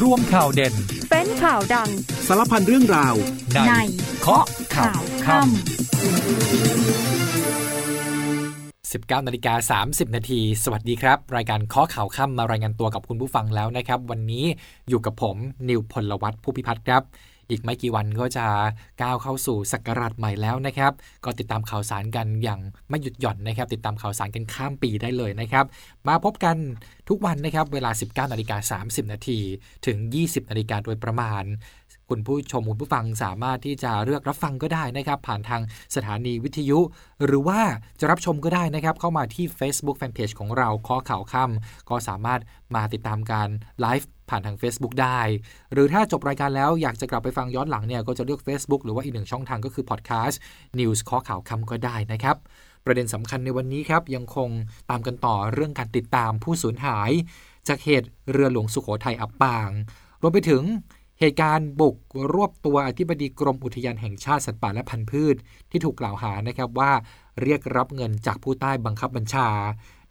ร่วมข่าวเด่นเป็นข่าวดังสารพันเรื่องราวในเคาะข่าวค่ำ 19:30 น.สวัสดีครับรายการเคาะข่าวค่ำมารายงานตัวกับคุณผู้ฟังแล้วนะครับวันนี้อยู่กับผมนิวพลวัฒน์ผู้พิพัฒน์ครับอีกไม่กี่วันก็จะก้าวเข้าสู่ศักราชใหม่แล้วนะครับก็ติดตามข่าวสารกันอย่างไม่หยุดหย่อนนะครับติดตามข่าวสารกันข้ามปีได้เลยนะครับมาพบกันทุกวันนะครับเวลา 19:30 น.ถึง 20:00 น.โดยประมาณคุณผู้ชมคุณผู้ฟังสามารถที่จะเลือกรับฟังก็ได้นะครับผ่านทางสถานีวิทยุหรือว่าจะรับชมก็ได้นะครับเข้ามาที่ Facebook Fanpage ของเราเคาะข่าวค่ำก็สามารถมาติดตามการไลฟ์ผ่านทาง Facebook ได้หรือถ้าจบรายการแล้วอยากจะกลับไปฟังย้อนหลังเนี่ยก็จะเลือก Facebook หรือว่าอีกหนึ่งช่องทางก็คือ Podcast News เคาะข่าวค่ำก็ได้นะครับประเด็นสำคัญในวันนี้ครับยังคงตามกันต่อเรื่องการติดตามผู้สูญหายจากเหตุเรือหลวงสุโขทัยอับปางรวมไปถึงเหตุการณ์บุกรวบตัวอธิบดีกรมอุทยานแห่งชาติสัตว์ป่าและพันธุ์พืชที่ถูกกล่าวหานะครับว่าเรียกรับเงินจากผู้ใต้บังคับบัญชา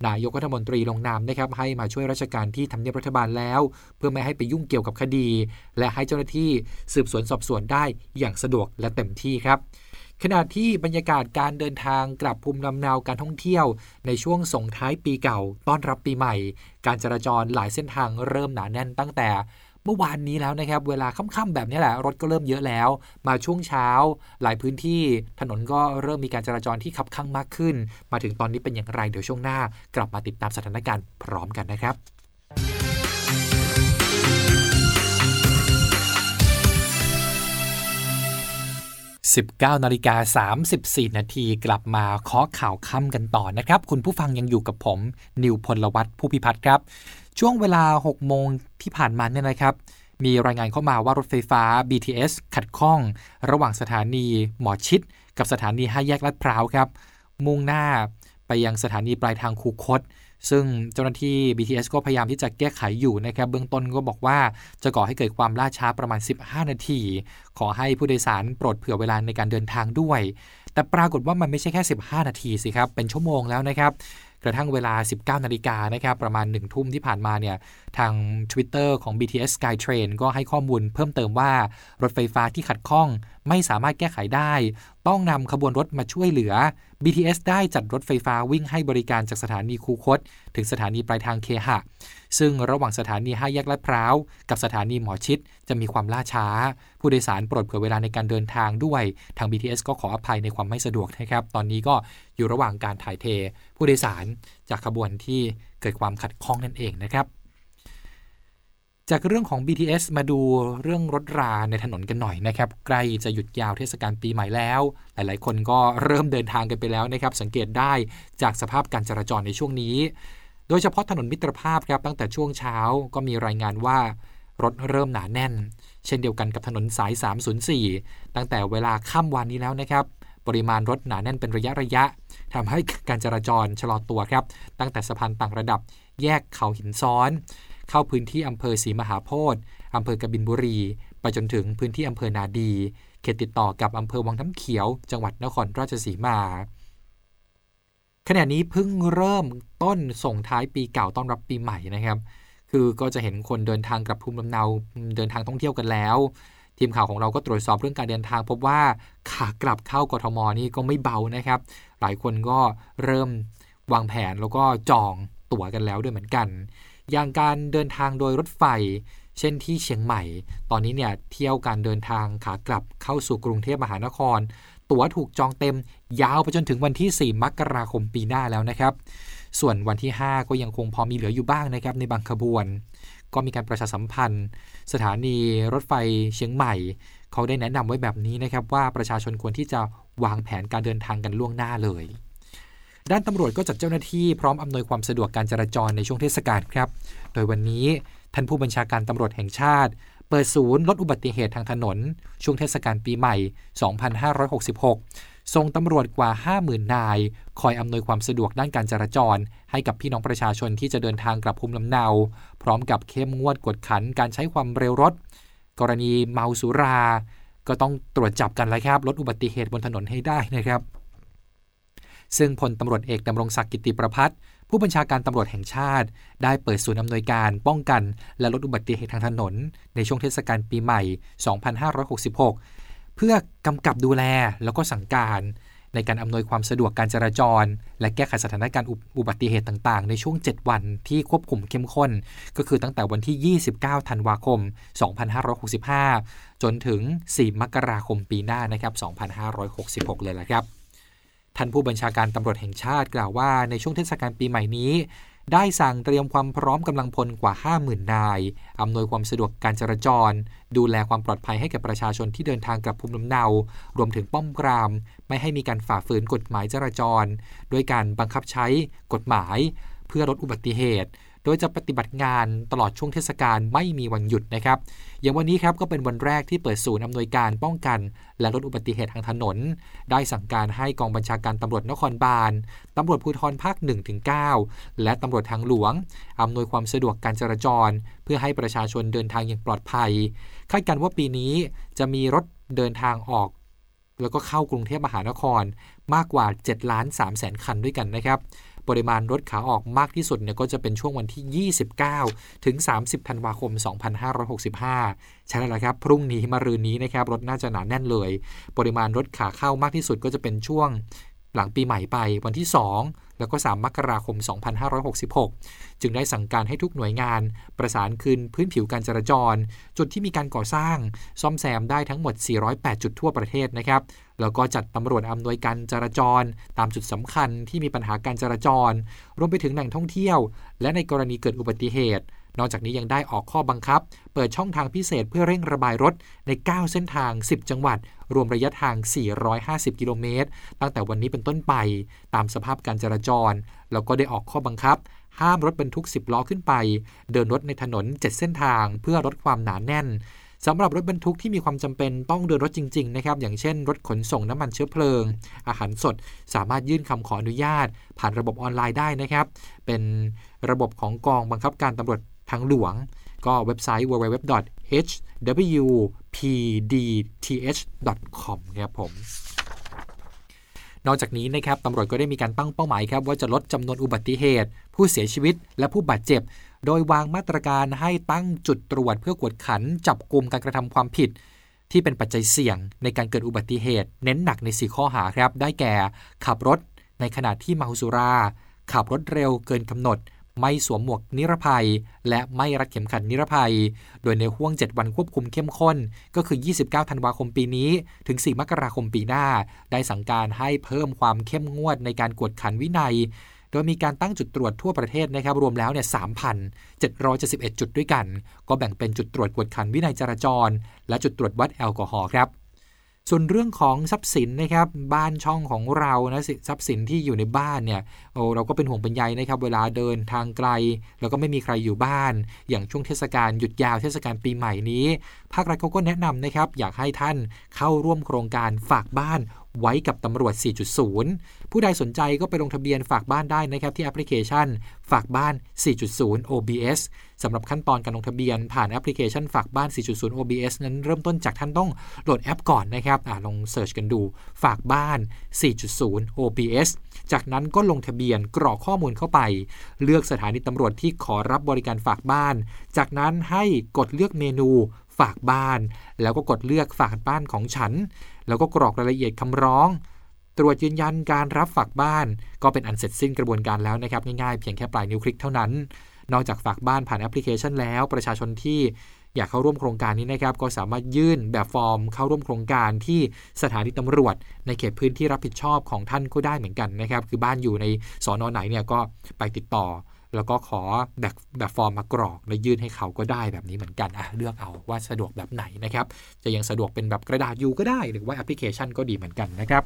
นายกรัฐมนตรีลงนามนะครับให้มาช่วยราชการที่ทำเนียบรัฐบาลแล้วเพื่อไม่ให้ไปยุ่งเกี่ยวกับคดีและให้เจ้าหน้าที่สืบสวนสอบสวนได้อย่างสะดวกและเต็มที่ครับขณะที่บรรยากาศการเดินทางกลับภูมิลำเนาการท่องเที่ยวในช่วงส่งท้ายปีเก่าต้อนรับปีใหม่การจราจรหลายเส้นทางเริ่มหนาแน่นตั้งแต่เมื่อวานนี้แล้วนะครับเวลาค่ำๆแบบนี้แหละรถก็เริ่มเยอะแล้วมาช่วงเช้าหลายพื้นที่ถนนก็เริ่มมีการจราจรที่คับคั่งมากขึ้นมาถึงตอนนี้เป็นอย่างไรเดี๋ยวช่วงหน้ากลับมาติดตามสถานการณ์พร้อมกันนะครับ19:34 น.กลับมาเคาะข่าวค่ำกันต่อนะครับคุณผู้ฟังยังอยู่กับผมนิวพลวัฒน์ผู้พิพัฒน์ครับช่วงเวลา 6 โมงที่ผ่านมาเนี่ยนะครับมีรายงานเข้ามาว่ารถไฟฟ้า BTS ขัดข้องระหว่างสถานีหมอชิตกับสถานี5แยกลาดพร้าวครับมุ่งหน้าไปยังสถานีปลายทางคูคตซึ่งเจ้าหน้าที่ BTS ก็พยายามที่จะแก้ไขอยู่นะครับเบื้องต้นก็บอกว่าจะก่อให้เกิดความล่าช้าประมาณ15นาทีขอให้ผู้โดยสารโปรดเผื่อเวลาในการเดินทางด้วยแต่ปรากฏว่ามันไม่ใช่แค่15นาทีสิครับเป็นชั่วโมงแล้วนะครับกระทั่งเวลา 19:00 น.นะครับประมาณ 1 ทุ่มที่ผ่านมาเนี่ยทาง Twitter ของ BTS Skytrain ก็ให้ข้อมูลเพิ่มเติมว่ารถไฟฟ้าที่ขัดข้องไม่สามารถแก้ไขได้ต้องนำขบวนรถมาช่วยเหลือ BTS ได้จัดรถไฟฟ้าวิ่งให้บริการจากสถานีคูคตถึงสถานีปลายทางเคหะซึ่งระหว่างสถานี5แยกลาดพร้าวกับสถานีหมอชิตจะมีความล่าช้าผู้โดยสารโปรดเผื่อเวลาในการเดินทางด้วยทาง BTS ก็ขออภัยในความไม่สะดวกนะครับตอนนี้ก็อยู่ระหว่างการถ่ายเทผู้โดยสารจากขบวนที่เกิดความขัดข้องนั่นเองนะครับจากเรื่องของ BTS มาดูเรื่องรถราในถนนกันหน่อยนะครับใกล้จะหยุดยาวเทศกาลปีใหม่แล้วหลายๆคนก็เริ่มเดินทางกันไปแล้วนะครับสังเกตได้จากสภาพการจราจรในช่วงนี้โดยเฉพาะถนนมิตรภาพครับตั้งแต่ช่วงเช้าก็มีรายงานว่ารถเริ่มหนาแน่นเช่นเดียวกันกับถนนสาย304ตั้งแต่เวลาค่ำวันนี้แล้วนะครับปริมาณรถหนาแน่นเป็นระยะทำให้การจราจรชะลอตัวครับตั้งแต่สะพานต่างระดับแยกเขาหินซ้อนเข้าพื้นที่อำเภอศรีมหาโพธิ์อำเภอกบินบุรีไปจนถึงพื้นที่อำเภอนาดีเขตติดต่อกับอำเภอวังน้ำเขียวจังหวัดนครราชสีมาขณะนี้เพิ่งเริ่มต้นส่งท้ายปีเก่าต้อนรับปีใหม่นะครับคือก็จะเห็นคนเดินทางกลับภูมิลำเนาเดินทางท่องเที่ยวกันแล้วทีมข่าวของเราก็ตรวจสอบเรื่องการเดินทางพบว่าขากลับเข้ากทมนี่ก็ไม่เบานะครับหลายคนก็เริ่มวางแผนแล้วก็จองตั๋วกันแล้วด้วยเหมือนกันอย่างการเดินทางโดยรถไฟเช่นที่เชียงใหม่ตอนนี้เนี่ยเที่ยวการเดินทางขากลับเข้าสู่กรุงเทพมหานครตั๋วถูกจองเต็มยาวไปจนถึงวันที่4มกราคมปีหน้าแล้วนะครับส่วนวันที่5ก็ยังคงพอมีเหลืออยู่บ้างนะครับในบางขบวนก็มีการประชาสัมพันธ์สถานีรถไฟเชียงใหม่เขาได้แนะนำไว้แบบนี้นะครับว่าประชาชนควรที่จะวางแผนการเดินทางกันล่วงหน้าเลยด้านตำรวจก็จัดเจ้าหน้าที่พร้อมอำนวยความสะดวกการจราจรในช่วงเทศกาลครับโดยวันนี้ท่านผู้บัญชาการตำรวจแห่งชาติเปิดศูนย์ลดอุบัติเหตุทางถนนช่วงเทศกาลปีใหม่2566ส่งตำรวจกว่า 50,000 นายคอยอำนวยความสะดวกด้านการจราจรให้กับพี่น้องประชาชนที่จะเดินทางกลับภูมิลำเนาพร้อมกับเข้มงวดกวดขันการใช้ความเร็วรถกรณีเมาสุราก็ต้องตรวจจับกันเลยครับลดอุบัติเหตุบนถนนให้ได้นะครับซึ่งพลตำรวจเอกดำรงศักดิ์กิติประภัส ผู้บัญชาการตำรวจแห่งชาติได้เปิดศูนย์อำนวยการป้องกันและลดอุบัติเหตุทางถนนในช่วงเทศกาลปีใหม่ 2566 เพื่อกำกับดูแลแล้วก็สั่งการในการอำนวยความสะดวกการจราจรและแก้ไขสถานการณ์อุบัติเหตุต่างๆในช่วง7วันที่ควบคุมเข้มข้นก็คือตั้งแต่วันที่29ธันวาคม2565จนถึง4มกราคมปีหน้านะครับ2566เลยละครับท่านผู้บัญชาการตำรวจแห่งชาติกล่าวว่าในช่วงเทศกาลปีใหม่นี้ได้สั่งเตรียมความพร้อมกำลังพลกว่า 50,000 นายอำนวยความสะดวกการจราจรดูแลความปลอดภัยให้แก่ประชาชนที่เดินทางกลับภูมิลำเนารวมถึงป้อมปรามไม่ให้มีการฝ่าฝืนกฎหมายจราจรโดยการบังคับใช้กฎหมายเพื่อลดอุบัติเหตุโดยจะปฏิบัติงานตลอดช่วงเทศกาลไม่มีวันหยุดนะครับอย่างวันนี้ครับก็เป็นวันแรกที่เปิดศูนย์อำนวยการป้องกันและลดอุบัติเหตุทางถนนได้สั่งการให้กองบัญชาการตำรวจนครบาลตำรวจภูธรภาค 1-9 และตำรวจทางหลวงอำนวยความสะดวกการจราจรเพื่อให้ประชาชนเดินทางอย่างปลอดภัยคาดกันว่าปีนี้จะมีรถเดินทางออกแล้วก็เข้ากรุงเทพมหานครมากกว่า 7,300,000 คันด้วยกันนะครับปริมาณรถขาออกมากที่สุดเนี่ยก็จะเป็นช่วงวันที่29ถึง30ธันวาคม2565ใช่แล้วล่ะครับพรุ่งนี้มะรืนนี้นะครับรถน่าจะหนาแน่นเลยปริมาณรถขาเข้ามากที่สุดก็จะเป็นช่วงหลังปีใหม่ไปวันที่2แล้วก็3มกราคม2566จึงได้สั่งการให้ทุกหน่วยงานประสานคืนพื้นผิวการจราจรจุดที่มีการก่อสร้างซ่อมแซมได้ทั้งหมด408จุดทั่วประเทศนะครับแล้วก็จัดตำรวจอำนวยการจราจรตามจุดสำคัญที่มีปัญหาการจราจรรวมไปถึงแหล่งท่องเที่ยวและในกรณีเกิดอุบัติเหตุนอกจากนี้ยังได้ออกข้อบังคับเปิดช่องทางพิเศษเพื่อเร่งระบายรถใน9เส้นทาง10จังหวัดรวมระยะทาง450กิโลเมตรตั้งแต่วันนี้เป็นต้นไปตามสภาพการจราจรแล้วก็ได้ออกข้อบังคับห้ามรถบรรทุก10ล้อขึ้นไปเดินรถในถนน7เส้นทางเพื่อลดความหนาแน่นสำหรับรถบรรทุกที่มีความจำเป็นต้องเดินรถจริงๆนะครับอย่างเช่นรถขนส่งน้ำมันเชื้อเพลิงอาหารสดสามารถยื่นคำขออนุญาตผ่านระบบออนไลน์ได้นะครับเป็นระบบของกองบังคับการตำรวจทางหลวงก็เว็บไซต์ www.hwpdth.com ครับผมนอกจากนี้นะครับตำรวจก็ได้มีการตั้งเป้าหมายครับว่าจะลดจำนวนอุบัติเหตุผู้เสียชีวิตและผู้บาดเจ็บโดยวางมาตรการให้ตั้งจุดตรวจเพื่อกวดขันจับกุมการกระทำความผิดที่เป็นปัจจัยเสี่ยงในการเกิดอุบัติเหตุเน้นหนักใน4ข้อหาครับได้แก่ขับรถในขณะที่เมาสุราขับรถเร็วเกินกำหนดไม่สวมหมวกนิรภัยและไม่รัดเข็มขัดนิรภัยโดยในห้วง7วันควบคุมเข้มข้นก็คือ29ธันวาคมปีนี้ถึง4มกราคมปีหน้าได้สั่งการให้เพิ่มความเข้มงวดในการกวดขันวินัยโดยมีการตั้งจุดตรวจทั่วประเทศนะครับรวมแล้วเนี่ย 3,771 จุดด้วยกันก็แบ่งเป็นจุดตรวจกวดขันวินัยจราจรและจุดตรวจวัดแอลกอฮอล์ครับส่วนเรื่องของทรัพย์สินนะครับบ้านช่องของเรานะทรัพย์สินที่อยู่ในบ้านเนี่ยเราก็เป็นห่วงเป็นใยนะครับเวลาเดินทางไกลแล้วก็ไม่มีใครอยู่บ้านอย่างช่วงเทศกาลหยุดยาวเทศกาลปีใหม่นี้ภาครัฐเขาก็แนะนำนะครับอยากให้ท่านเข้าร่วมโครงการฝากบ้านไว้กับตำรวจ 4.0 ผู้ใดสนใจก็ไปลงทะเบียนฝากบ้านได้นะครับที่แอปพลิเคชันฝากบ้าน 4.0 OBS สำหรับขั้นตอนการลงทะเบียนผ่านแอปพลิเคชันฝากบ้าน 4.0 OBS นั้นเริ่มต้นจากท่านต้องโหลดแอปก่อนนะครับลองเสิร์ชกันดูฝากบ้าน 4.0 OBS จากนั้นก็ลงทะเบียนกรอกข้อมูลเข้าไปเลือกสถานีตำรวจที่ขอรับบริการฝากบ้านจากนั้นให้กดเลือกเมนูฝากบ้านแล้วก็กดเลือกฝากบ้านของฉันแล้วก็กรอกรายละเอียดคำร้องตรวจยืนยันการรับฝากบ้านก็เป็นอันเสร็จสิ้นกระบวนการแล้วนะครับง่ายๆเพียงแค่ปลายนิ้วคลิกเท่านั้นนอกจากฝากบ้านผ่านแอปพลิเคชันแล้วประชาชนที่อยากเข้าร่วมโครงการนี้นะครับก็สามารถยื่นแบบฟอร์มเข้าร่วมโครงการที่สถานีตำรวจในเขตพื้นที่รับผิดชอบของท่านก็ได้เหมือนกันนะครับคือบ้านอยู่ในสน.ไหนเนี่ยก็ไปติดต่อแล้วก็ขอแบบฟอร์มมากรอกแล้วยื่นให้เขาก็ได้แบบนี้เหมือนกันเลือกเอาว่าสะดวกแบบไหนนะครับจะยังสะดวกเป็นแบบกระดาษอยู่ก็ได้หรือว่าแอปพลิเคชันก็ดีเหมือนกันนะครับ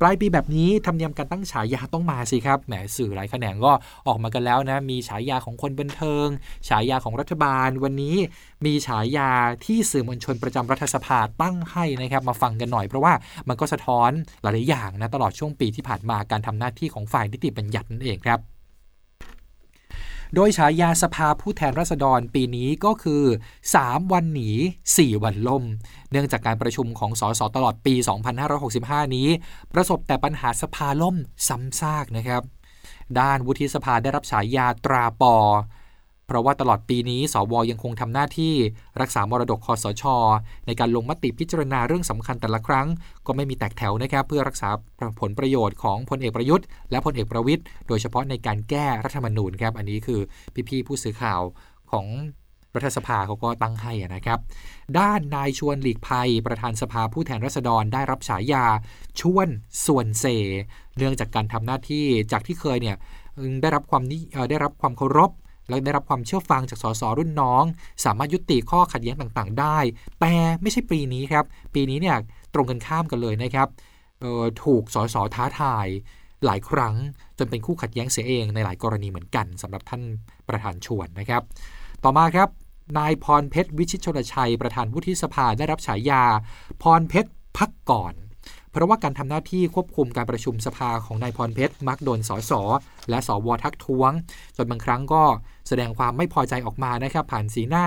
ปลายปีแบบนี้ธรรมเนียมการตั้งฉายาต้องมาสิครับแหมสื่อหลายแขนงก็ออกมากันแล้วนะมีฉายาของคนบันเทิงฉายาของรัฐบาลวันนี้มีฉายาที่สื่อมวลชนประจำรัฐสภาตั้งให้นะครับมาฟังกันหน่อยเพราะว่ามันก็สะท้อนหลายอย่างนะตลอดช่วงปีที่ผ่านมาการทำหน้าที่ของฝ่ายนิติบัญญัตินั่นเองครับโดยฉายาสภาผู้แทนราษฎรปีนี้ก็คือ3วันหนี4วันล่มเนื่องจากการประชุมของสสตลอดปี2565นี้ประสบแต่ปัญหาสภาล่มซ้ำซากนะครับ ด้านวุฒิสภาได้รับฉายาตราปอเพราะว่าตลอดปีนี้สวยังคงทำหน้าที่รักษามรดกคสช.ในการลงมติพิจารณาเรื่องสำคัญแต่ละครั้งก็ไม่มีแตกแถวนะครับเพื่อรักษาผลประโยชน์ของพลเอกประยุทธ์และพลเอกประวิตรโดยเฉพาะในการแก้รัฐธรรมนูญครับอันนี้คือพี่ๆผู้สื่อข่าวของรัฐสภาเขาก็ตั้งให้นะครับด้านนายชวนหลีกภัยประธานสภาผู้แทนราษฎรได้รับฉายาชวนส่วนเสเนื่องจากการทำหน้าที่จากที่เคยเนี่ยได้รับความเคารพและได้รับความเชื่อฟังจากสสรุ่นน้องสามารถยุติข้อขัดแย้งต่างๆได้แต่ไม่ใช่ปีนี้ครับปีนี้เนี่ยตรงกันข้ามกันเลยนะครับถูกสสท้าทายหลายครั้งจนเป็นคู่ขัดแย้งเสียเองในหลายกรณีเหมือนกันสำหรับท่านประธานชวนนะครับต่อมาครับนายพรเพชรวิชิตชลชัยประธานวุฒิสภาได้รับฉายาพรเพชรพักก่อนเพราะว่าการทำหน้าที่ควบคุมการประชุมสภาของนายพรเพชรมักโดนสสและสวทักท้วงจนบางครั้งก็แสดงความไม่พอใจออกมานะครับผ่านสีหน้า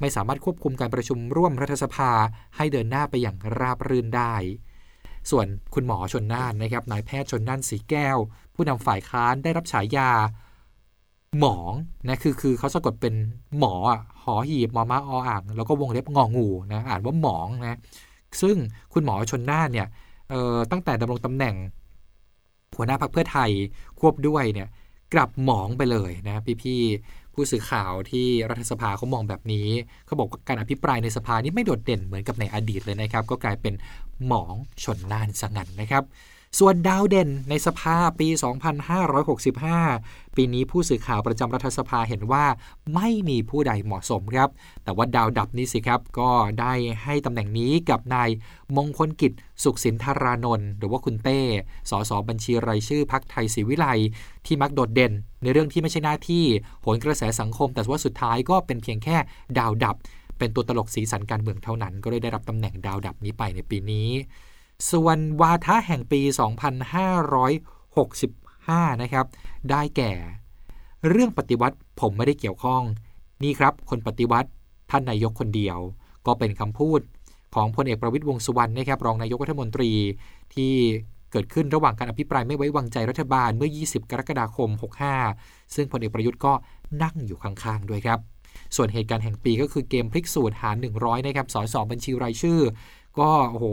ไม่สามารถควบคุมการประชุมร่วมรัฐสภาให้เดินหน้าไปอย่างราบรื่นได้ส่วนคุณหมอชลน่านนะครับนายแพทย์ชลน่านศรีแก้วผู้นำฝ่ายค้านได้รับฉายาหมองนะคือเขาสะกดเป็นหมอหอหีบมอม้าออ่างแล้วก็วงเล็บงองูนะอ่านว่าหมองนะซึ่งคุณหมอชลน่านเนี่ยตั้งแต่ดำรงตำแหน่งหัวหน้าพรรคเพื่อไทยควบด้วยเนี่ยกลับหมองไปเลยนะพี่ๆผู้สื่อข่าวที่รัฐสภาเขามองแบบนี้เขาบอกว่าการอภิปรายในสภานี้ไม่โดดเด่นเหมือนกับในอดีตเลยนะครับก็กลายเป็นหมองชลน่านซะงั้นนะครับส่วนดาวเด่นในสภาปี2565ปีนี้ผู้สื่อข่าวประจำรัฐสภาเห็นว่าไม่มีผู้ใดเหมาะสมครับแต่ว่าดาวดับนี้สิครับก็ได้ให้ตำแหน่งนี้กับนายมงคลกิจสุขสินธารานนท์หรือว่าคุณเต้สสบัญชีรายชื่อพรรคไทยศรีวิไลย์ที่มักโดดเด่นในเรื่องที่ไม่ใช่หน้าที่โหนกระแสสังคมแต่ว่าสุดท้ายก็เป็นเพียงแค่ดาวดับเป็นตัวตลกสีสันการเมืองเท่านั้นก็ได้รับตำแหน่งดาวดับนี้ไปในปีนี้ส่วนวาทะแห่งปี2565นะครับได้แก่เรื่องปฏิวัติผมไม่ได้เกี่ยวข้องนี่ครับคนปฏิวัติท่านนายกคนเดียวก็เป็นคำพูดของพลเอกประวิตรวงษ์สุวรรณนะครับรองนายกรัฐมนตรีที่เกิดขึ้นระหว่างการอภิปรายไม่ไว้วางใจรัฐบาลเมื่อ20กรกฎาคม65ซึ่งพลเอกประยุทธ์ก็นั่งอยู่ข้างๆด้วยครับส่วนเหตุการณ์แห่งปีก็คือเกมพลิกสูตรหาร100นะครับส.ส.บัญชีรายชื่อก็โอ้โห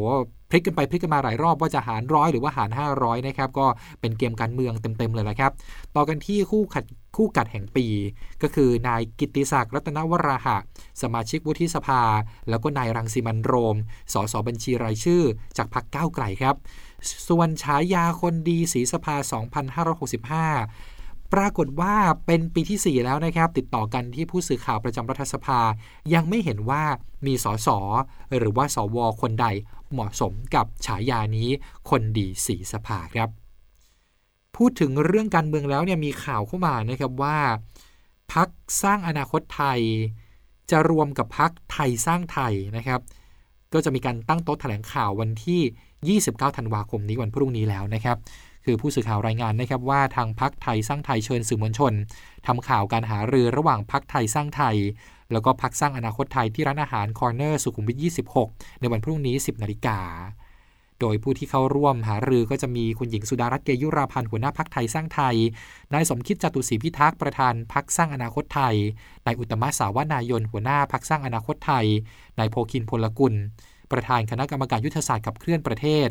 พลิกกันไปพลิกกันมาหลายรอบว่าจะหาร100หรือว่าหาร500นะครับก็เป็นเกมการเมืองเต็มๆเลยละครับต่อกันที่คู่กัดแห่งปีก็คือนายกิตติศักดิ์รัตนวราหะสมาชิกวุฒิสภาแล้วก็นายรังสิมันต์โรมสสบัญชีรายชื่อจากพรรคก้าวไกลครับส่วนฉายาคนดีศรีสภา2565ปรากฏว่าเป็นปีที่4แล้วนะครับติดต่อกันที่ผู้สื่อข่าวประจำรัฐสภายังไม่เห็นว่ามีสสหรือว่าสวคนใดเหมาะสมกับฉายานี้คนดีศรีสภาครับพูดถึงเรื่องการเมืองแล้วเนี่ยมีข่าวเข้ามานะครับว่าพรรคสร้างอนาคตไทยจะรวมกับพรรคไทยสร้างไทยนะครับก็จะมีการตั้งโต๊ะแถลงข่าววันที่29ธันวาคมนี้วันพรุ่งนี้แล้วนะครับคือผู้สื่อข่าวรายงานนะครับว่าทางพรรคไทยสร้างไทยเชิญสื่อมวลชนทำข่าวการหารือระหว่างพรรคไทยสร้างไทยแล้วก็พรรคสร้างอนาคตไทยที่ร้านอาหารคอร์เนอร์สุขุมวิท26ในวันพรุ่งนี้ 10:00 น.โดยผู้ที่เข้าร่วมหารือก็จะมีคุณหญิงสุดารัตน์เกยุราพันธ์หัวหน้าพรรคไทยสร้างไทยนายสมคิดจตุศรีพิทักษ์ประธานพรรคสร้างอนาคตไทยนายอุตมะสาวนายนหัวหน้าพรรคสร้างอนาคตไทยนายโพคินพลกุลประธานคณะกรรมการยุทธศาสตร์ขับเคลื่อนประเทศ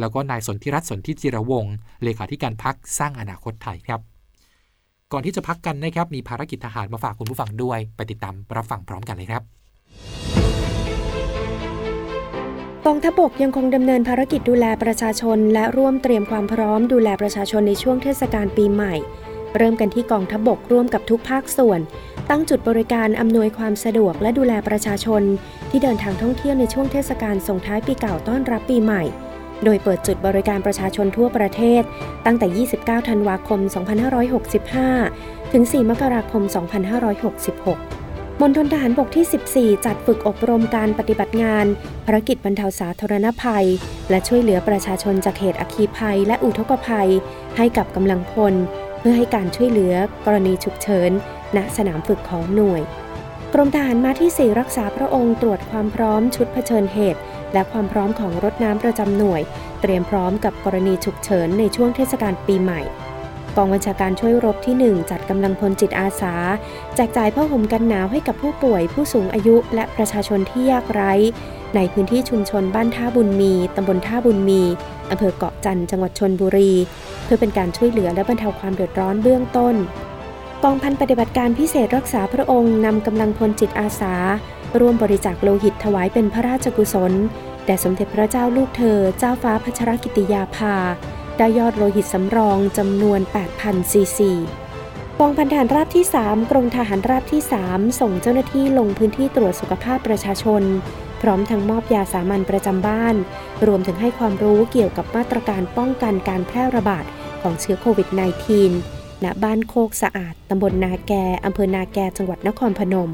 แล้วก็นายสนธิรัตน์สนธิจิรวงศ์เลขาธิการพรรคสร้างอนาคตไทยครับก่อนที่จะพักกันนะครับมีภารกิจทหารมาฝากคุณผู้ฟังด้วยไปติดตามรับฟังพร้อมกันเลยครับกองทัพบกยังคงดำเนินภารกิจดูแลประชาชนและร่วมเตรียมความพร้อมดูแลประชาชนในช่วงเทศกาลปีใหม่เริ่มกันที่กองทัพบกร่วมกับทุกภาคส่วนตั้งจุดบริการอำนวยความสะดวกและดูแลประชาชนที่เดินทางท่องเที่ยวในช่วงเทศกาลส่งท้ายปีเก่าต้อนรับปีใหม่โดยเปิดจุดบริการประชาชนทั่วประเทศตั้งแต่29ธันวาคม2565ถึง4มกราคม2566มณฑลทหารบกที่14จัดฝึกอบรมการปฏิบัติงานภารกิจบรรเทาสาธารณภัยและช่วยเหลือประชาชนจากเหตุอัคคีภัยและอุทกภัยให้กับกำลังพลเพื่อให้การช่วยเหลือกรณีฉุกเฉินณสนามฝึกของหน่วยกรมทหารม้าที่4รักษาพระองค์ตรวจความพร้อมชุดเผชิญเหตุและความพร้อมของรถน้ำประจำหน่วยเตรียมพร้อมกับกรณีฉุกเฉินในช่วงเทศกาลปีใหม่ กองบัญชาการช่วยรบที่1จัดกำลังพลจิตอาสาแจกจ่ายผ้าห่มกันหนาวให้กับผู้ป่วยผู้สูงอายุและประชาชนที่ยากไร้ในพื้นที่ชุมชนบ้านท่าบุญมีตำบลท่าบุญมีอำเภอเกาะจันทร์จังหวัดชลบุรีเพื่อเป็นการช่วยเหลือและบรรเทาความเดือดร้อนเบื้องต้นกองพันปฏิบัติการพิเศษรักษาพระองค์นำกำลังพลจิตอาสาร่วมบริจาคโลหิตถวายเป็นพระราชกุศลแด่สมเด็จพระเจ้าลูกเธอเจ้าฟ้าพัชรกิติยาภาได้ยอดโลหิตสำรองจำนวน 8,000 ซีซีกองพันทหารราบที่3กรมทหารราบที่3ส่งเจ้าหน้าที่ลงพื้นที่ตรวจสุขภาพประชาชนพร้อมทั้งมอบยาสามัญประจำบ้านรวมถึงให้ความรู้เกี่ยวกับมาตรการป้องกันการแพร่ระบาดของเชื้อโควิด -19 ณ บ้านโคกสะอาดตำบลนาแกอำเภอนาแกจังหวัดนครพนม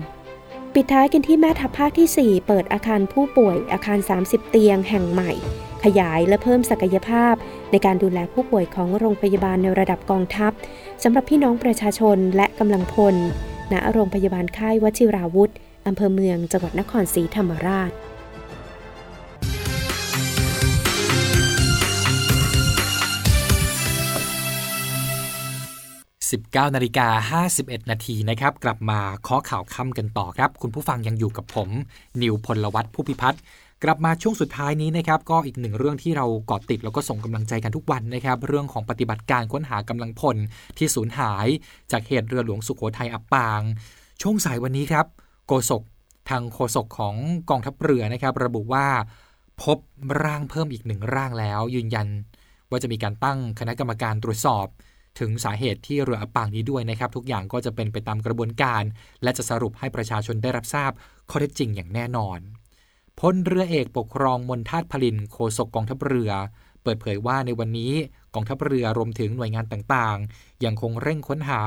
ปิดท้ายกันที่แม่ทัพภาคที่4เปิดอาคารผู้ป่วยอาคาร30เตียงแห่งใหม่ขยายและเพิ่มศักยภาพในการดูแลผู้ป่วยของโรงพยาบาลในระดับกองทัพสำหรับพี่น้องประชาชนและกำลังพลณโรงพยาบาลค่ายวชิราวุธอำเภอเมืองจังหวัดนครศรีธรรมราช19:51 น.นะครับกลับมาเคาะข่าวค่ำกันต่อครับคุณผู้ฟังยังอยู่กับผมนิวพลวัฒน์ผู้พิพัฒน์กลับมาช่วงสุดท้ายนี้นะครับก็อีกหนึ่งเรื่องที่เราเกาะติดแล้วก็ส่งกำลังใจกันทุกวันนะครับเรื่องของปฏิบัติการค้นหากำลังพลที่สูญหายจากเหตุเรือหลวงสุโขทัยอับปางช่วงสายวันนี้ครับทางโฆษกของกองทัพเรือนะครับระบุว่าพบร่างเพิ่มอีก1ร่างแล้วยืนยันว่าจะมีการตั้งคณะกรรมการตรวจสอบถึงสาเหตุที่เรืออับปางนี้ด้วยนะครับทุกอย่างก็จะเป็นไปตามกระบวนการและจะสรุปให้ประชาชนได้รับทราบข้อเท็จจริงอย่างแน่นอนพลเรือเอกปกครองมนทาตพลินโฆษกกองทัพเรือเปิดเผยว่าในวันนี้กองทัพเรือรวมถึงหน่วยงานต่างๆยังคงเร่งค้นหา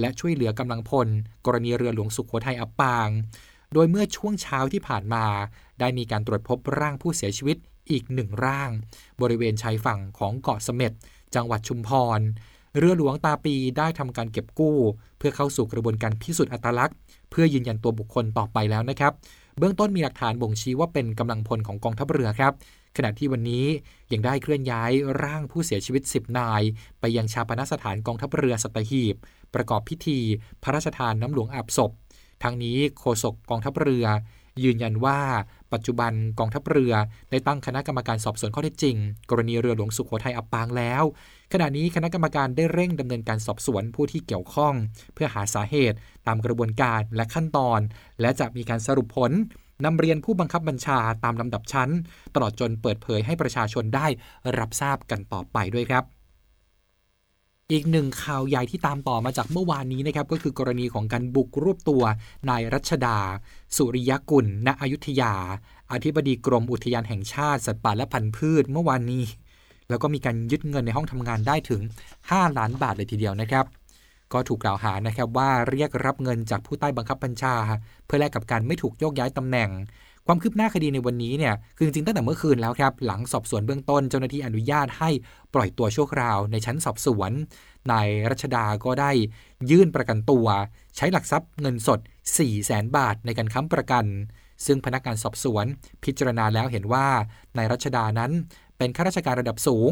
และช่วยเหลือกำลังพลกรณีเรือหลวงสุโขทัยอับปางโดยเมื่อช่วงเช้าที่ผ่านมาได้มีการตรวจพบร่างผู้เสียชีวิตอีก1ร่างบริเวณชายฝั่งของเกาะเสม็ดจังหวัดชุมพรเรือหลวงตาปีได้ทำการเก็บกู้เพื่อเข้าสู่กระบวนการพิสูจน์อัตลักษณ์เพื่อยืนยันตัวบุคคลต่อไปแล้วนะครับเบื้องต้นมีหลักฐานบ่งชี้ว่าเป็นกำลังพลของกองทัพเรือครับขณะที่วันนี้ยังได้เคลื่อนย้ายร่างผู้เสียชีวิต10นายไปยังชาปนสถานกองทัพเรือสัตหีบประกอบพิธีพระราชทานน้ำหลวงอาบศพทั้งนี้โฆษกกองทัพเรือยืนยันว่าปัจจุบันกองทัพเรือได้ตั้งคณะกรรมการสอบสวนข้อเท็จจริงกรณีเรือหลวงสุโขทัยอับปางแล้วขณะนี้คณะกรรมการได้เร่งดำเนินการสอบสวนผู้ที่เกี่ยวข้องเพื่อหาสาเหตุตามกระบวนการและขั้นตอนและจะมีการสรุปผลนำเรียนผู้บังคับบัญชาตามลำดับชั้นตลอดจนเปิดเผยให้ประชาชนได้รับทราบกันต่อไปด้วยครับอีกหนึ่งข่าวใหญ่ที่ตามต่อมาจากเมื่อวานนี้นะครับก็คือกรณีของการบุกรวบตัวนายรัชดาสุริยกุลณอยุธยาอธิบดีกรมอุทยานแห่งชาติสัตว์ป่าและพันธุ์พืชเมื่อวานนี้แล้วก็มีการยึดเงินในห้องทำงานได้ถึง5 ล้านบาทเลยทีเดียวนะครับก็ถูกกล่าวหานะครับว่าเรียกรับเงินจากผู้ใต้บังคับบัญชาเพื่อแลกกับการไม่ถูกโยกย้ายตำแหน่งความคืบหน้าคดีในวันนี้เนี่ยคือจริงๆตั้งแต่เมื่อคืนแล้วครับหลังสอบสวนเบื้องต้นเจ้าหน้าที่อนุญาตให้ปล่อยตัวชั่วคราวในชั้นสอบสวนนายรัชดาก็ได้ยื่นประกันตัวใช้หลักทรัพย์เงินสด 400,000 บาทในการค้ำประกันซึ่งพนักงานสอบสวนพิจารณาแล้วเห็นว่านายรัชดานั้นเป็นข้าราชการระดับสูง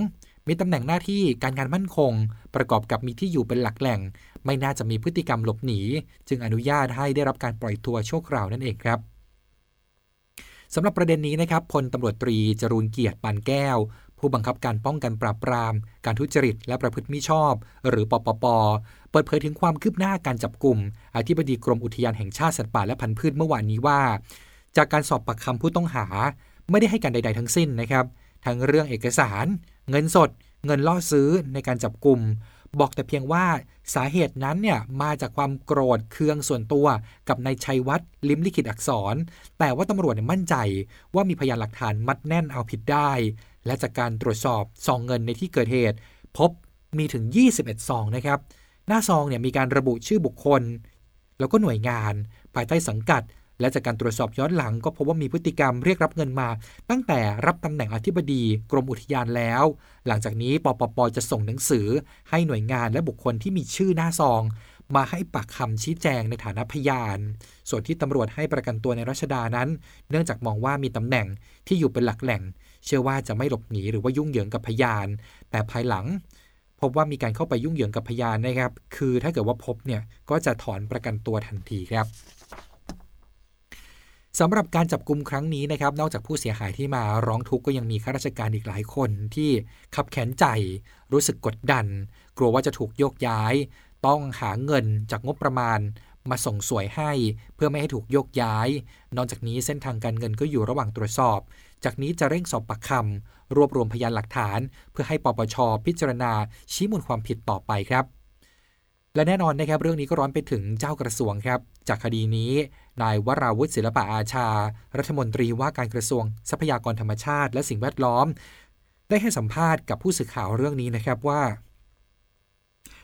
มีตำแหน่งหน้าที่การงานมั่นคงประกอบกับมีที่อยู่เป็นหลักแหล่งไม่น่าจะมีพฤติกรรมหลบหนีจึงอนุญาตให้ได้รับการปล่อยตัวชั่วคราวนั่นเองครับสำหรับประเด็นนี้นะครับพลตำรวจตรีจรูญเกียรติปานแก้วผู้บังคับการป้องกันปราบปรามการทุจริตและประพฤติมิชอบหรือปปปเปิดเผยถึงความคืบหน้าการจับกลุ่มอธิบดีกรมอุทยานแห่งชาติสัตว์ป่าและพันธุ์พืชเมื่อวานนี้ว่าจากการสอบปากคำผู้ต้องหาไม่ได้ให้การใดๆทั้งสิ้นนะครับทั้งเรื่องเอกสารเงินสดเงินล่อซื้อในการจับกลุ่มบอกแต่เพียงว่าสาเหตุนั้นเนี่ยมาจากความโกรธเคืองส่วนตัวกับนายชัยวัฒน์ลิ้มลิขิตอักษรแต่ว่าตำรวจมั่นใจว่ามีพยานหลักฐานมัดแน่นเอาผิดได้และจากการตรวจสอบซองเงินในที่เกิดเหตุพบมีถึง21ซองนะครับหน้าซองเนี่ยมีการระบุชื่อบุคคลแล้วก็หน่วยงานภายใต้สังกัดและจากการตรวจสอบย้อนหลังก็พบว่ามีพฤติกรรมเรียกรับเงินมาตั้งแต่รับตำแหน่งอธิบดีกรมอุทยานแล้วหลังจากนี้ปปป.จะส่งหนังสือให้หน่วยงานและบุคคลที่มีชื่อหน้าซองมาให้ปากคำชี้แจงในฐานะพยานส่วนที่ตำรวจให้ประกันตัวในรัชดานั้นเนื่องจากมองว่ามีตำแหน่งที่อยู่เป็นหลักแหล่งเชื่อว่าจะไม่หลบหนีหรือว่ายุ่งเหยิงกับพยานแต่ภายหลังพ พบว่ามีการเข้าไปยุ่งเหยิงกับพยานนะครับคือถ้าเกิดว่าพบเนี่ยก็จะถอนประกันตัวทันทีครับสำหรับการจับกุมครั้งนี้นะครับนอกจากผู้เสียหายที่มาร้องทุกข์ก็ยังมีข้าราชการอีกหลายคนที่ขับแขนใจรู้สึกกดดันกลัวว่าจะถูกโยกย้ายต้องหาเงินจากงบประมาณมาส่งสวยให้เพื่อไม่ให้ถูกโยกย้ายนอกจากนี้เส้นทางการเงินก็อยู่ระหว่างตรวจสอบจากนี้จะเร่งสอบปากคำรวบรวมพยานหลักฐานเพื่อให้ปปช.พิจารณาชี้มูลความผิดต่อไปครับและแน่นอนนะครับเรื่องนี้ก็ร้อนไปถึงเจ้ากระทรวงครับจากคดีนี้นายวราวุฒิศิลปะอาชารัฐมนตรีว่าการกระทรวงทรัพยากรธรรมชาติและสิ่งแวดล้อมได้ให้สัมภาษณ์กับผู้สื่อข่าวเรื่องนี้นะครับว่า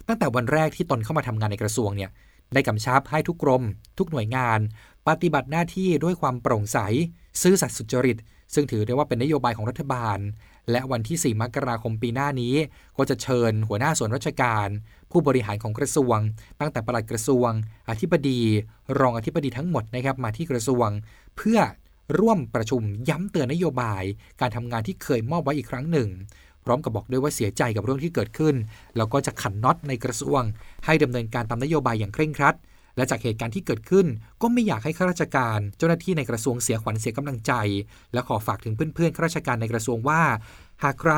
ตั้งแต่วันแรกที่ตนเข้ามาทำงานในกระทรวงเนี่ยได้กำชับให้ทุกกรมทุกหน่วยงานปฏิบัติหน้าที่ด้วยความโปร่งใสซื่อสัตย์สุจริตซึ่งถือได้ว่าเป็นนโยบายของรัฐบาลและวันที่4มกราคมปีหน้านี้ก็จะเชิญหัวหน้าส่วนราชการผู้บริหารของกระทรวงตั้งแต่ปลัดกระทรวงอธิบดีรองอธิบดีทั้งหมดนะครับมาที่กระทรวงเพื่อร่วมประชุมย้ำเตือนนโยบายการทำงานที่เคยมอบไว้อีกครั้งหนึ่งพร้อมกับบอกด้วยว่าเสียใจกับเรื่องที่เกิดขึ้นแล้วก็จะขันน็อตในกระทรวงให้ดำเนินการตามนโยบายอย่างเคร่งครัดและจากเหตุการณ์ที่เกิดขึ้นก็ไม่อยากให้ข้าราชการเจ้าหน้าที่ในกระทรวงเสียขวัญเสียกำลังใจและขอฝากถึงเพื่อนๆข้าราชการในกระทรวงว่าหากใคร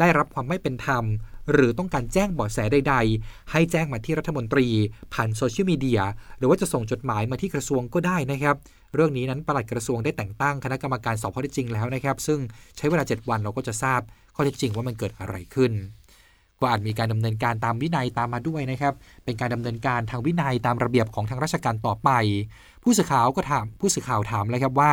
ได้รับความไม่เป็นธรรมหรือต้องการแจ้งเบาะแสใดๆให้แจ้งมาที่รัฐมนตรีผ่านโซเชียลมีเดียหรือว่าจะส่งจดหมายมาที่กระทรวงก็ได้นะครับเรื่องนี้นั้นปลัดกระทรวงได้แต่งตั้งคณะกรรมการสอบข้อเท็จจริงแล้วนะครับซึ่งใช้เวลา7 วันเราก็จะทราบข้อเท็จจริงว่ามันเกิดอะไรขึ้นก็อาจมีการดำเนินการตามวินัยตามมาด้วยนะครับเป็นการดำเนินการทางวินัยตามระเบียบของทางราชการต่อไปผู้สื่อข่าวถามเลยครับว่า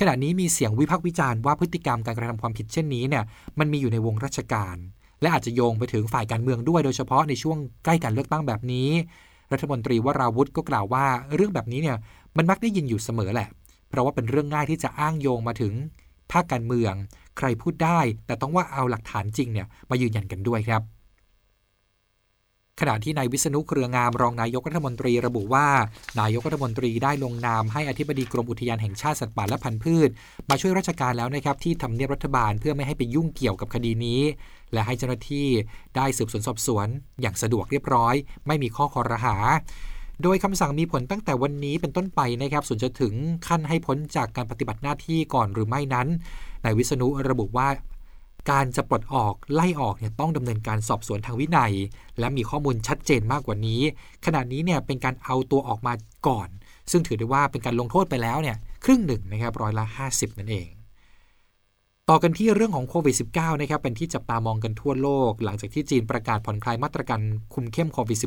ขณะนี้มีเสียงวิพากษ์วิจารณ์ว่าพฤติกรรมการกระทำความผิดเช่นนี้เนี่ยมันมีอยู่ในวงราชการและอาจจะโยงไปถึงฝ่ายการเมืองด้วยโดยเฉพาะในช่วงใกล้การเลือกตั้งแบบนี้รัฐมนตรีวราวุฒิก็กล่าวว่าเรื่องแบบนี้เนี่ยมันมักได้ยินอยู่เสมอแหละเพราะว่าเป็นเรื่องง่ายที่จะอ้างโยงมาถึงภาคการเมืองใครพูดได้แต่ต้องว่าเอาหลักฐานจริงเนี่ยมายืนยันกันด้วยครับขณะที่นายวิษณุเครืองามรองนายกรัฐมนตรีระบุว่านายกรัฐมนตรีได้ลงนามให้อธิบดีกรมอุทยานแห่งชาติสัตว์ป่าและพันธุ์พืชมาช่วยราชการแล้วนะครับที่ทำเนียบรัฐบาลเพื่อไม่ให้ไปยุ่งเกี่ยวกับคดีนี้และให้เจ้าหน้าที่ได้สืบสวนสอบสวนอย่างสะดวกเรียบร้อยไม่มีข้อคอรหาโดยคำสั่งมีผลตั้งแต่วันนี้เป็นต้นไปนะครับส่วนจะถึงขั้นให้พ้นจากการปฏิบัติหน้าที่ก่อนหรือไม่นั้นนายวิษณุระบุว่าการจะปลดออกไล่ออกเนี่ยต้องดำเนินการสอบสวนทางวินัยและมีข้อมูลชัดเจนมากกว่านี้ขณะนี้เนี่ยเป็นการเอาตัวออกมาก่อนซึ่งถือได้ว่าเป็นการลงโทษไปแล้วเนี่ยครึ่งหนึ่งนะครับ50%นั่นเองต่อกันที่เรื่องของโควิด -19 นะครับเป็นที่จับตามองกันทั่วโลกหลังจากที่จีนประกาศผ่อนคลายมาตรการคุมเข้มโควิด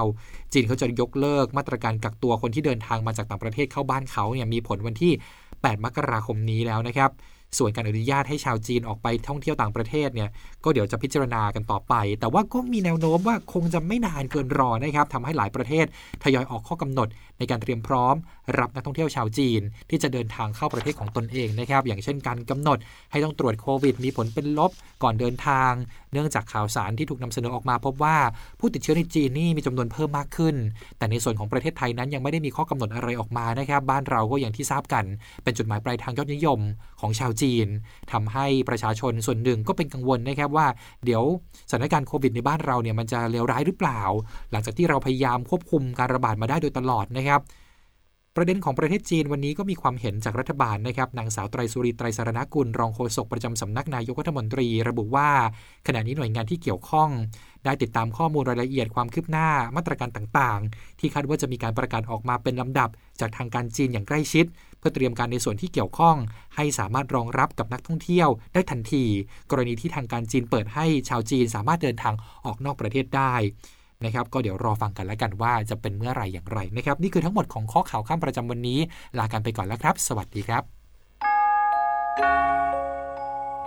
-19 จีนเขาจะยกเลิกมาตรการกักตัวคนที่เดินทางมาจากต่างประเทศเข้าบ้านเขาเนี่ยมีผลวันที่8มกราคมนี้แล้วนะครับส่วนการอนุญาตให้ชาวจีนออกไปท่องเที่ยวต่างประเทศเนี่ยก็เดี๋ยวจะพิจารณากันต่อไปแต่ว่าก็มีแนวโน้มว่าคงจะไม่นานเกินรอนะครับทำให้หลายประเทศทยอยออกข้อกำหนดในการเตรียมพร้อมรับนักท่องเที่ยวชาวจีนที่จะเดินทางเข้าประเทศของตนเองนะครับอย่างเช่นการกำหนดให้ต้องตรวจโควิดมีผลเป็นลบก่อนเดินทางเนื่องจากข่าวสารที่ถูกนำเสนอออกมาพบว่าผู้ติดเชื้อในจีนนี่มีจำนวนเพิ่มมากขึ้นแต่ในส่วนของประเทศไทยนั้นยังไม่ได้มีข้อกำหนดอะไรออกมานะครับบ้านเราก็อย่างที่ทราบกันเป็นจุดหมายปลายทางยอดนิยมของชาวจีนทำให้ประชาชนส่วนหนึ่งก็เป็นกังวลนะครับว่าเดี๋ยวสถานการณ์โควิดในบ้านเราเนี่ยมันจะเลวร้ายหรือเปล่าหลังจากที่เราพยายามควบคุมการระบาดมาได้โดยตลอดนะครับประเด็นของประเทศจีนวันนี้ก็มีความเห็นจากรัฐบาลนะครับนางสาวไตรสุรีไตรสารณกุลรองโฆษกประจำสำนักนายกรัฐมนตรีระบุว่าขณะนี้หน่วยงานที่เกี่ยวข้องได้ติดตามข้อมูลรายละเอียดความคืบหน้ามาตรการต่างๆที่คาดว่าจะมีการประกาศออกมาเป็นลำดับจากทางการจีนอย่างใกล้ชิดเพื่อเตรียมการในส่วนที่เกี่ยวข้องให้สามารถรองรับกับนักท่องเที่ยวได้ทันทีกรณีที่ทางการจีนเปิดให้ชาวจีนสามารถเดินทางออกนอกประเทศได้นะครับก็เดี๋ยวรอฟังกันแล้วกันว่าจะเป็นเมื่อไหร่อย่างไรนะครับนี่คือทั้งหมดของข้อข่าวข้ามประจำวันนี้ลากันไปก่อนแล้วครับสวัสดีครับ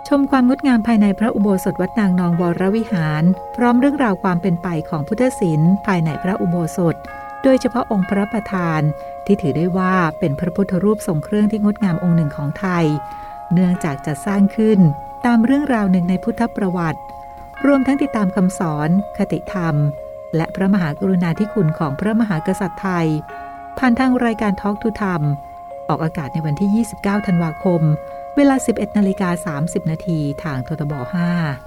ชมความงดงามภายในพระอุโบสถวัดนางนองวรวิหารพร้อมเรื่องราวความเป็นไปของพุทธศิลป์ภายในพระอุโบสถโดยเฉพาะองค์พระประธานที่ถือได้ว่าเป็นพระพุทธรูปทรงเครื่องที่งดงามองค์หนึ่งของไทยเนื่องจากจัดสร้างขึ้นตามเรื่องราวหนึ่งในพุทธประวัติรวมทั้งติดตามคำสอนคติธรรมและพระมหากรุณาธิคุณของพระมหากษัตริย์ไทยผ่านทางรายการทอล์กทูธรรมออกอากาศในวันที่29 ธันวาคมเวลา 11:30 น.ทางทบท. 5